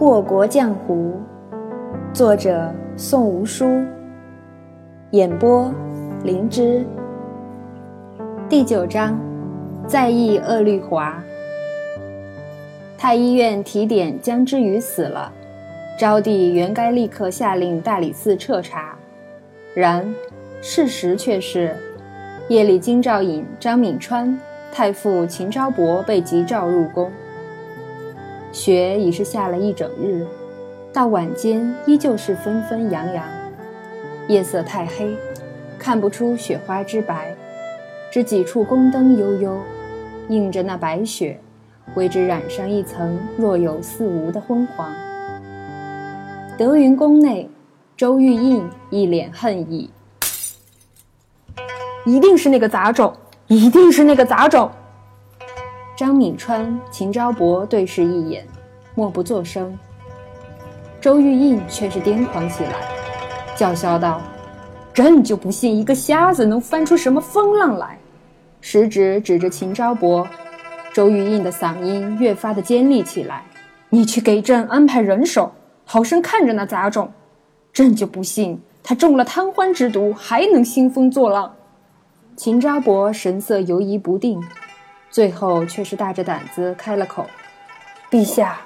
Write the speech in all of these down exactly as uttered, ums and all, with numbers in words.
祸国江湖，作者宋无书，演播灵芝。第九章，再议鄂律华。太医院提点江之鱼死了，昭帝原该立刻下令大理寺彻查，然事实却是夜里京兆尹张敏川、太傅秦昭伯被急召入宫，雪已是下了一整日，到晚间依旧是纷纷扬扬。夜色太黑，看不出雪花之白，只几处宫灯悠悠，映着那白雪，为之染上一层若有似无的昏黄。德云宫内，周玉印一脸恨意：一定是那个杂种，一定是那个杂种。张敏川、秦昭伯对视一眼，默不作声。周玉印却是癫狂起来，叫嚣道：朕就不信一个瞎子能翻出什么风浪来。食指指着秦昭伯，周玉印的嗓音越发的尖利起来：你去给朕安排人手，好生看着那杂种，朕就不信他中了贪欢之毒还能兴风作浪。秦昭伯神色犹疑不定，最后却是大着胆子开了口：陛下，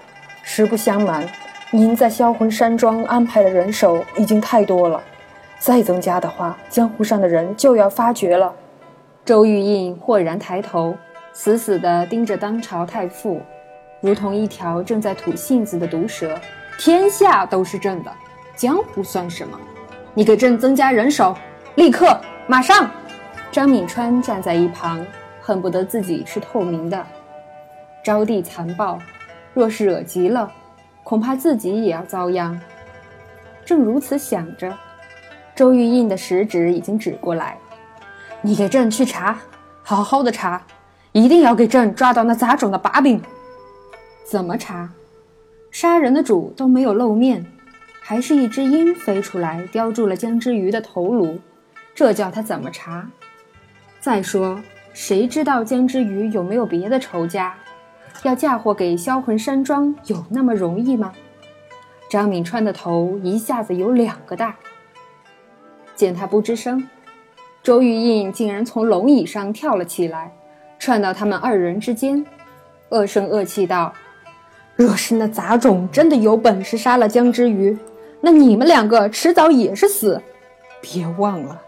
实不相瞒，您在销魂山庄安排的人手已经太多了，再增加的话，江湖上的人就要发觉了。周玉印豁然抬头，死死地盯着当朝太傅，如同一条正在吐信子的毒蛇：天下都是朕的，江湖算什么？你给朕增加人手，立刻，马上！张敏川站在一旁，恨不得自己是透明的。昭帝残暴，若是惹急了，恐怕自己也要遭殃。正如此想着，周玉印的食指已经指过来：你给朕去查，好好的查，一定要给朕抓到那杂种的把柄。怎么查？杀人的主都没有露面，还是一只鹰飞出来叼住了江之鱼的头颅，这叫他怎么查？再说谁知道江之鱼有没有别的仇家，要嫁祸给销魂山庄有那么容易吗？张敏川的头一下子有两个大。见他不吱声，周玉印竟然从龙椅上跳了起来，窜到他们二人之间，恶声恶气道：若是那杂种真的有本事杀了江之鱼，那你们两个迟早也是死。别忘了，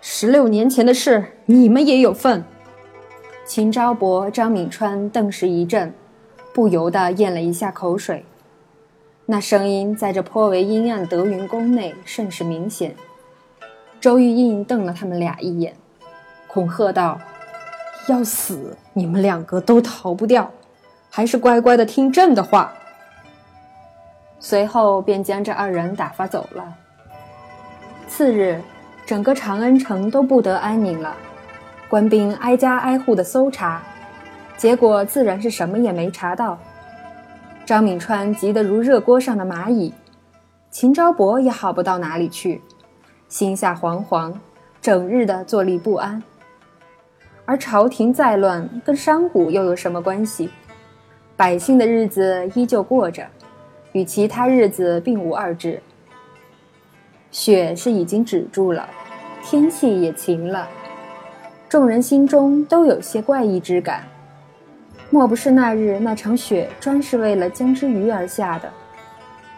十六年前的事你们也有份。秦昭伯、张敏川顿时一震，不由得咽了一下口水。那声音在这颇为阴暗德云宫内甚是明显。周玉印瞪了他们俩一眼，恐吓道：要死你们两个都逃不掉，还是乖乖的听朕的话。随后便将这二人打发走了。次日，整个长安城都不得安宁了，官兵挨家挨户的搜查，结果自然是什么也没查到。张敏川急得如热锅上的蚂蚁，秦昭伯也好不到哪里去，心下惶惶，整日的坐立不安。而朝廷再乱，跟商贾又有什么关系？百姓的日子依旧过着，与其他日子并无二致。雪是已经止住了，天气也晴了，众人心中都有些怪异之感。莫不是那日那场雪专是为了江之鱼而下的？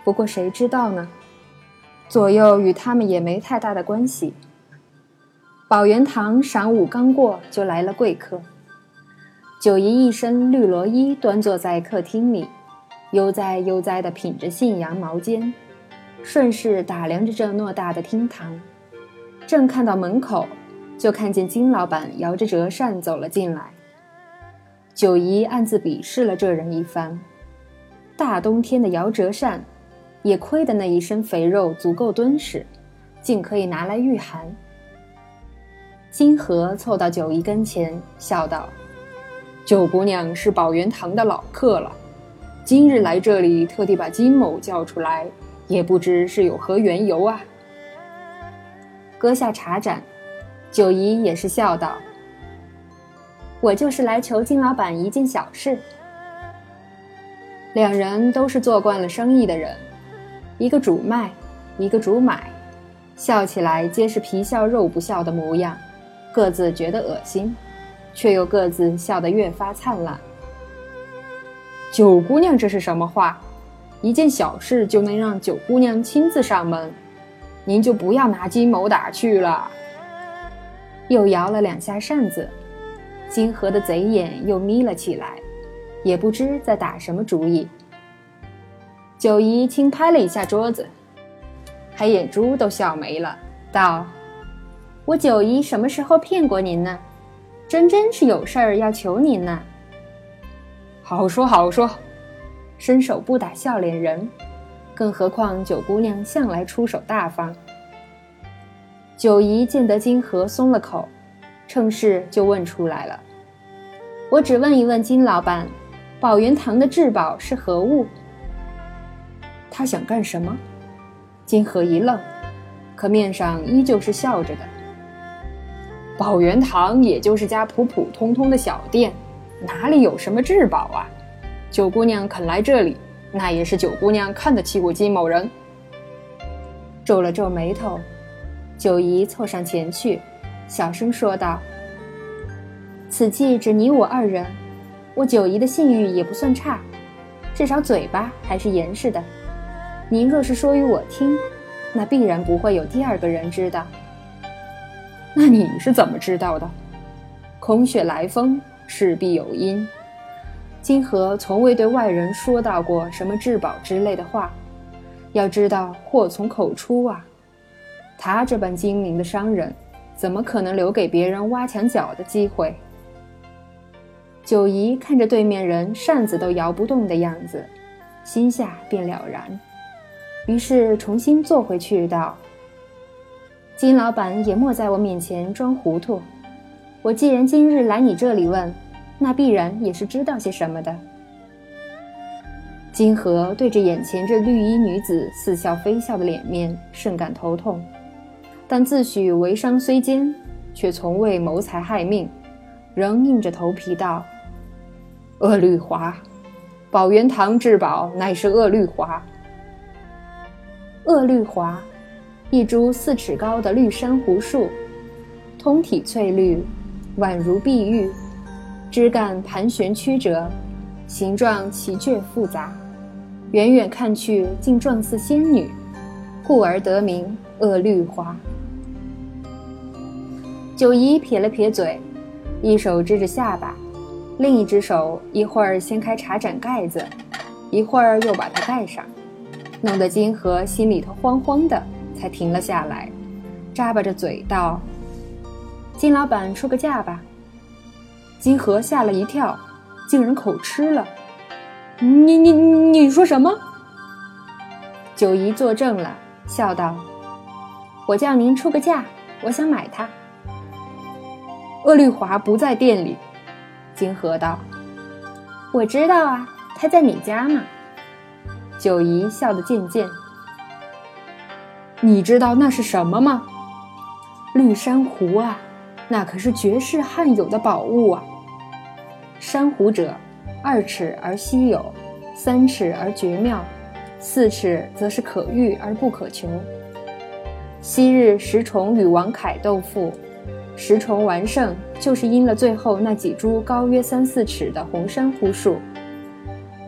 不过谁知道呢？左右与他们也没太大的关系。宝元堂晌午刚过，就来了贵客。九姨一身绿罗衣端坐在客厅里，悠哉悠哉地品着信阳毛尖，顺势打量着这偌大的厅堂。正看到门口，就看见金老板摇着折扇走了进来。九姨暗自鄙视了这人一番，大冬天的摇折扇，也亏得那一身肥肉足够敦实，竟可以拿来御寒。金河凑到九姨跟前，笑道：九姑娘是宝元堂的老客了，今日来这里特地把金某叫出来，也不知是有何缘由啊。搁下茶盏，九姨也是笑道：我就是来求金老板一件小事。两人都是做惯了生意的人，一个主卖，一个主买，笑起来皆是皮笑肉不笑的模样，各自觉得恶心，却又各自笑得越发灿烂。九姑娘这是什么话？一件小事就能让九姑娘亲自上门，您就不要拿金某打去了。又摇了两下扇子，金河的贼眼又眯了起来，也不知在打什么主意。九姨轻拍了一下桌子，黑眼珠都笑没了，道：我九姨什么时候骗过您呢？真真是有事儿要求您呢。好说好说，伸手不打笑脸人，更何况九姑娘向来出手大方。九姨见得金河松了口，趁势就问出来了：我只问一问金老板，宝元堂的至宝是何物？他想干什么？金河一愣，可面上依旧是笑着的。宝元堂也就是家普普通通的小店，哪里有什么至宝啊？九姑娘肯来这里，那也是九姑娘看得起我金某人。皱了皱眉头，九姨凑上前去，小声说道：此计只你我二人，我九姨的信誉也不算差，至少嘴巴还是严实的。您若是说与我听，那必然不会有第二个人知道。那你是怎么知道的？空穴来风，势必有因。金河从未对外人说到过什么至宝之类的话，要知道祸从口出啊。他这般精明的商人，怎么可能留给别人挖墙脚的机会？九姨看着对面人扇子都摇不动的样子，心下便了然，于是重新坐回去道：金老板也莫在我面前装糊涂，我既然今日来你这里问，那必然也是知道些什么的。金河对着眼前这绿衣女子似笑非笑的脸面甚感头痛，但自诩为商虽奸，却从未谋财害命，仍硬着头皮道：恶律华，宝元堂至宝乃是恶律华。恶律华，一株四尺高的绿珊瑚树，通体翠绿，宛如碧玉，枝干盘旋曲折，形状奇谲复杂，远远看去竟状似仙女，故而得名恶绿花。九姨撇了撇嘴，一手支着下巴，另一只手一会儿掀开茶盏盖子，一会儿又把它盖上，弄得金河心里头慌慌的，才停了下来，咂巴着嘴道：金老板出个价吧。金河吓了一跳，竟然口吃了。你你你说什么？九姨作证了，笑道：我叫您出个价，我想买它。恶律华不在店里，金河道。我知道啊，他在你家嘛。九姨笑得渐渐。你知道那是什么吗？绿珊瑚啊，那可是绝世罕有的宝物啊。珊瑚者，二尺而稀有，三尺而绝妙，四尺则是可遇而不可求。昔日石崇与王凯斗富，石崇完胜就是因了最后那几株高约三四尺的红珊瑚树。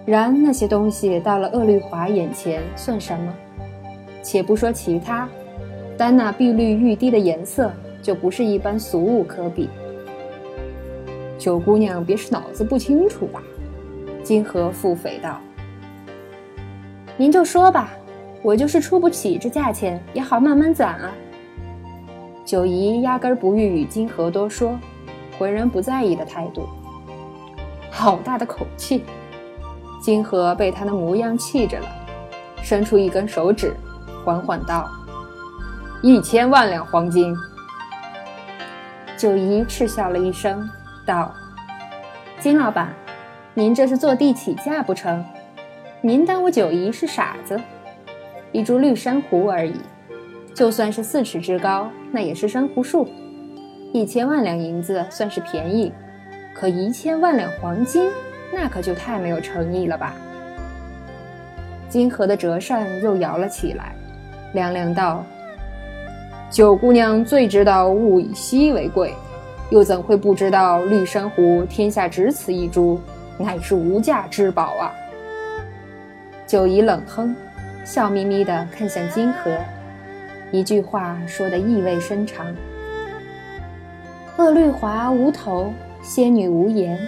然那些东西到了恶律华眼前算什么？且不说其他，单那碧绿欲滴的颜色就不是一般俗物可比。九姑娘别是脑子不清楚吧？金河腹诽道。您就说吧，我就是出不起这价钱，也好慢慢攒啊。九姨压根不欲与金河多说，浑然不在意的态度。好大的口气！金河被他的模样气着了，伸出一根手指，缓缓道：一千万两黄金。九姨嗤笑了一声，道：金老板，您这是坐地起价不成？您当我九姨是傻子？一株绿珊瑚而已，就算是四尺之高，那也是珊瑚树。一千万两银子算是便宜，可一千万两黄金，那可就太没有诚意了吧？金河的折扇又摇了起来。凉凉道：九姑娘最知道物以稀为贵，又怎会不知道绿珊瑚天下只此一株，乃是无价之宝啊。九姨冷哼，笑眯眯地看向金河，一句话说得意味深长：萼绿华无头，仙女无颜，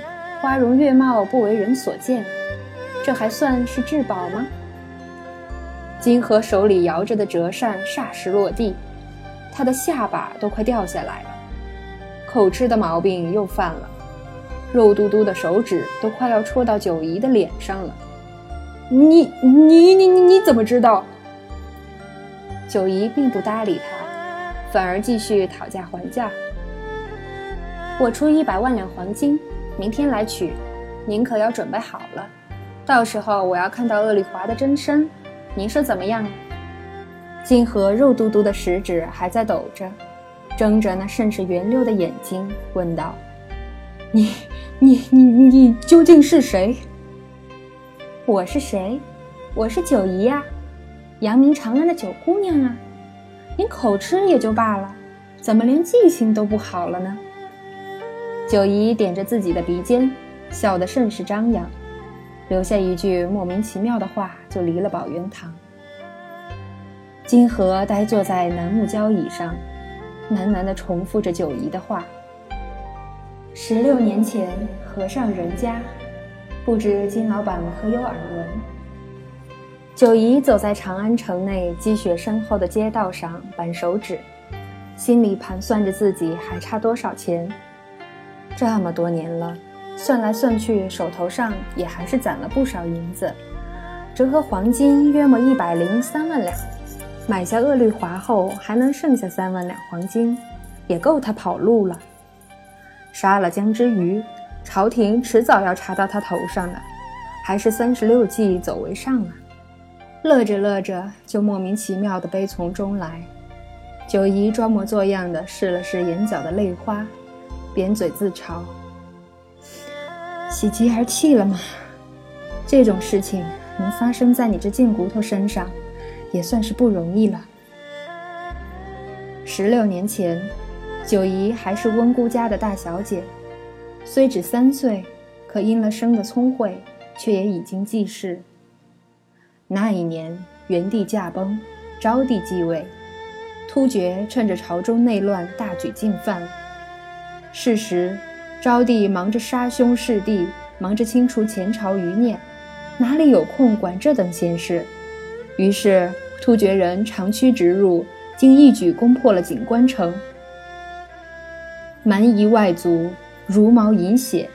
花容月貌不为人所见，这还算是至宝吗？金河手里摇着的折扇霎时落地，他的下巴都快掉下来了，口吃的毛病又犯了，肉嘟嘟的手指都快要戳到九姨的脸上了。你你你你怎么知道？九姨并不搭理他，反而继续讨价还价。我出一百万两黄金，明天来取，您可要准备好了，到时候我要看到萼绿华的真身，您说怎么样？金河肉嘟嘟的食指还在抖着，睁着那甚是圆溜的眼睛问道：你你你你究竟是谁？我是谁？我是九姨啊，扬名长安的九姑娘啊。您口吃也就罢了，怎么连记性都不好了呢？九姨点着自己的鼻尖，笑得甚是张扬，留下一句莫名其妙的话，就离了宝元堂。金河呆坐在楠木交椅上，喃喃地重复着九姨的话：十六年前和尚人家，不知金老板可有耳闻？九姨走在长安城内积雪深厚的街道上扳手指，心里盘算着自己还差多少钱。这么多年了，算来算去手头上也还是攒了不少银子，折合黄金约莫一百零三万两，买下萼绿华后还能剩下三万两黄金，也够他跑路了。杀了江之鱼，朝廷迟早要查到他头上的，还是三十六计走为上啊。乐着乐着就莫名其妙地悲从中来。九姨装模作样地试了试眼角的泪花，扁嘴自嘲：喜极而泣了吗？这种事情能发生在你这净骨头身上，也算是不容易了。十六年前，九姨还是温姑家的大小姐，虽只三岁，可因了生的聪慧，却也已经济世。那一年，元帝驾崩，昭帝继位，突厥趁着朝中内乱大举进犯。是时，昭帝忙着杀兄弑弟，忙着清除前朝余孽，哪里有空管这等闲事？于是，突厥人长驱直入，竟一举攻破了锦官城。蛮夷外族，茹毛饮血，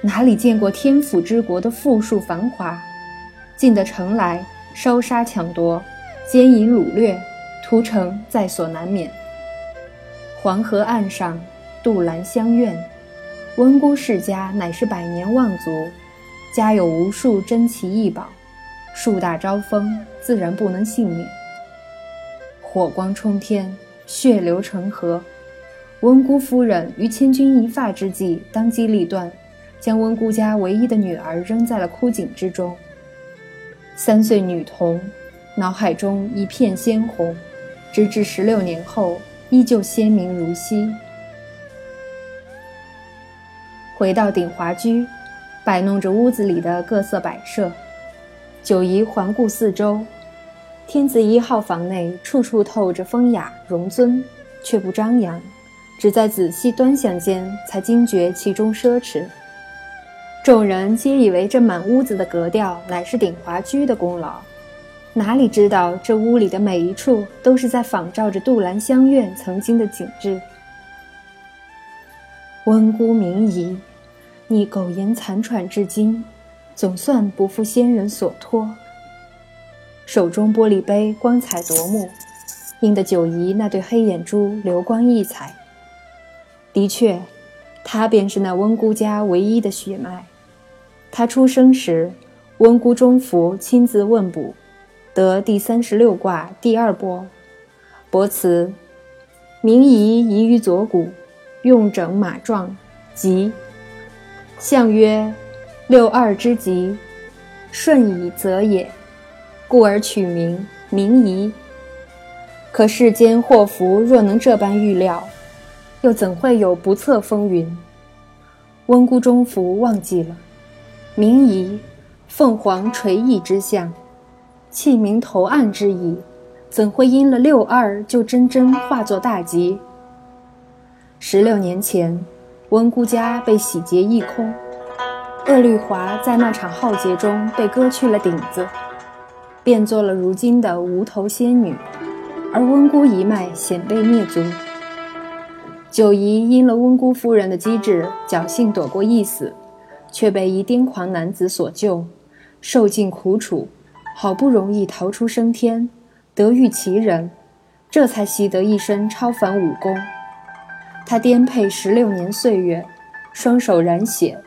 哪里见过天府之国的富庶繁华？进得城来，烧杀抢夺，奸淫掳掠，屠城在所难免。黄河岸上，杜兰乡苑，温姑世家乃是百年望族，家有无数珍奇异宝，树大招风，自然不能幸免。火光冲天，血流成河，温姑夫人于千钧一发之际当机立断，将温姑家唯一的女儿扔在了枯井之中。三岁女童脑海中一片鲜红，直至十六年后依旧鲜明如昔。回到鼎华居，摆弄着屋子里的各色摆设，九姨环顾四周，天字一号房内处处透着风雅容尊，却不张扬，只在仔细端详间才惊觉其中奢侈。众人皆以为这满屋子的格调乃是鼎华居的功劳，哪里知道这屋里的每一处都是在仿照着杜兰香苑曾经的景致。温姑明夷，你苟延残喘至今，总算不负仙人所托。手中玻璃杯光彩夺目，映得九姨那对黑眼珠流光溢彩。的确，她便是那温姑家唯一的血脉。她出生时，温姑中福亲自问卜，得第三十六卦第二波，卜辞：明夷移于左股，用整马壮，吉。象曰：六二之吉，顺以则也。故而取名明夷。可世间祸福若能这般预料，又怎会有不测风云？温姑中福忘记了明夷，凤凰垂翼之象，器明投暗之意，怎会因了六二就真真化作大吉？十六年前，温姑家被洗劫一空，鄂绿华在那场浩劫中被割去了顶子，变作了如今的无头仙女，而温姑一脉险被灭族。九姨因了温姑夫人的机智，侥幸躲过一死，却被一癫狂男子所救，受尽苦楚，好不容易逃出升天，得遇其人，这才习得一身超凡武功。他颠沛十六年岁月，双手染血，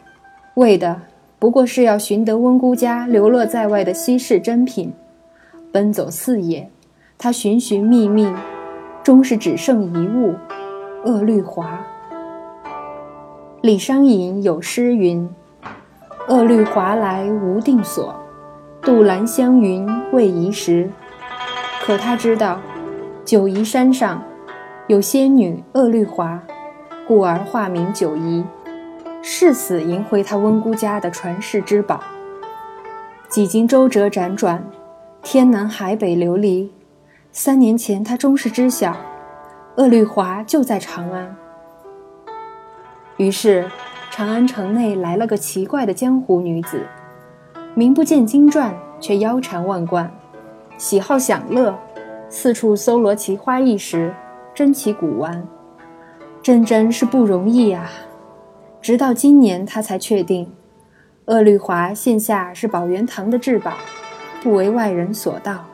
为的不过是要寻得温姑家流落在外的稀世珍品。奔走四野，他寻寻觅觅，终是只剩一物，鄂绿华。李商隐有诗云：鄂绿华来无定所，杜兰香云为移时。可他知道九夷山上有仙女鄂绿华，故而化名九夷，誓死迎回他温姑家的传世之宝。几经周折辗转，天南海北流离，三年前他终是知晓鄂绿华就在长安。于是长安城内来了个奇怪的江湖女子，名不见经传，却腰缠万贯，喜好享乐，四处搜罗奇花异石，珍奇古玩，真真是不容易啊！直到今年他才确定鄂绿华现下是宝元堂的至宝，不为外人所道。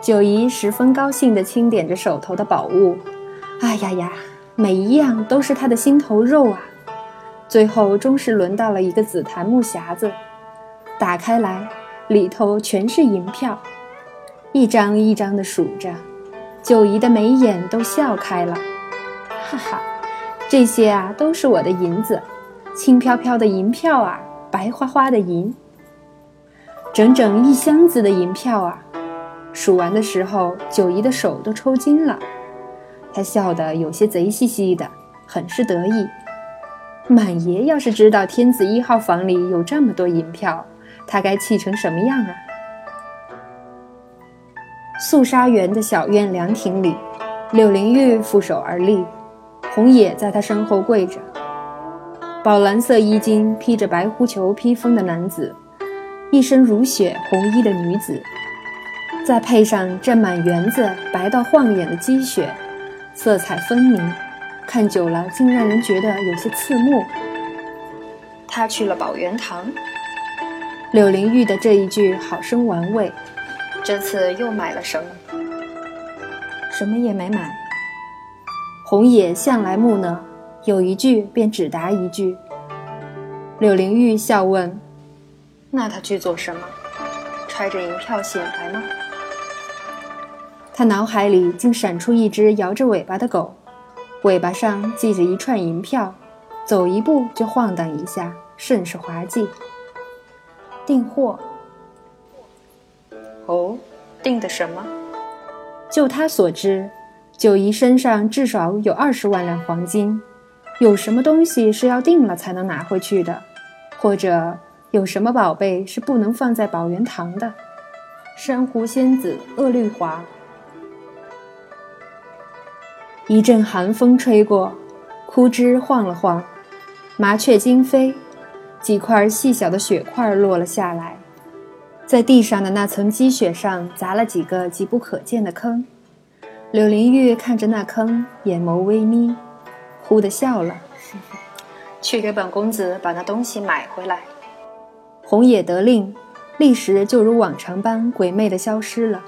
九姨十分高兴地清点着手头的宝物，哎呀呀，每一样都是她的心头肉啊！最后终是轮到了一个紫檀木匣子，打开来，里头全是银票，一张一张地数着，九姨的眉眼都笑开了，哈哈，这些啊都是我的银子，轻飘飘的银票啊，白花花的银，整整一箱子的银票啊！数完的时候，九姨的手都抽筋了，她笑得有些贼兮兮的，很是得意。满爷要是知道天子一号房里有这么多银票，他该气成什么样啊！素纱园的小院凉亭里，柳灵玉负手而立，红野在他身后跪着。宝蓝色衣襟披着白狐裘披风的男子，一身如雪红衣的女子，再配上占满园子白到晃眼的积雪，色彩分明，看久了竟让人觉得有些刺目。他去了宝元堂。柳灵玉的这一句好生玩味，这次又买了什么？什么也没买。红野向来木讷，有一句便只答一句。柳灵玉笑问：那他去做什么？揣着银票显摆吗？他脑海里竟闪出一只摇着尾巴的狗，尾巴上系着一串银票，走一步就晃荡一下，甚是滑稽。订货。哦，订的什么？就他所知，九姨身上至少有二十万两黄金，有什么东西是要订了才能拿回去的，或者有什么宝贝是不能放在宝元堂的？珊瑚仙子鄂绿华。一阵寒风吹过，枯枝晃了晃，麻雀惊飞，几块细小的雪块落了下来，在地上的那层积雪上砸了几个几不可见的坑。柳灵玉看着那坑，眼眸微眯，忽地笑了，去给本公子把那东西买回来。红野得令，立时就如往常般鬼魅地消失了。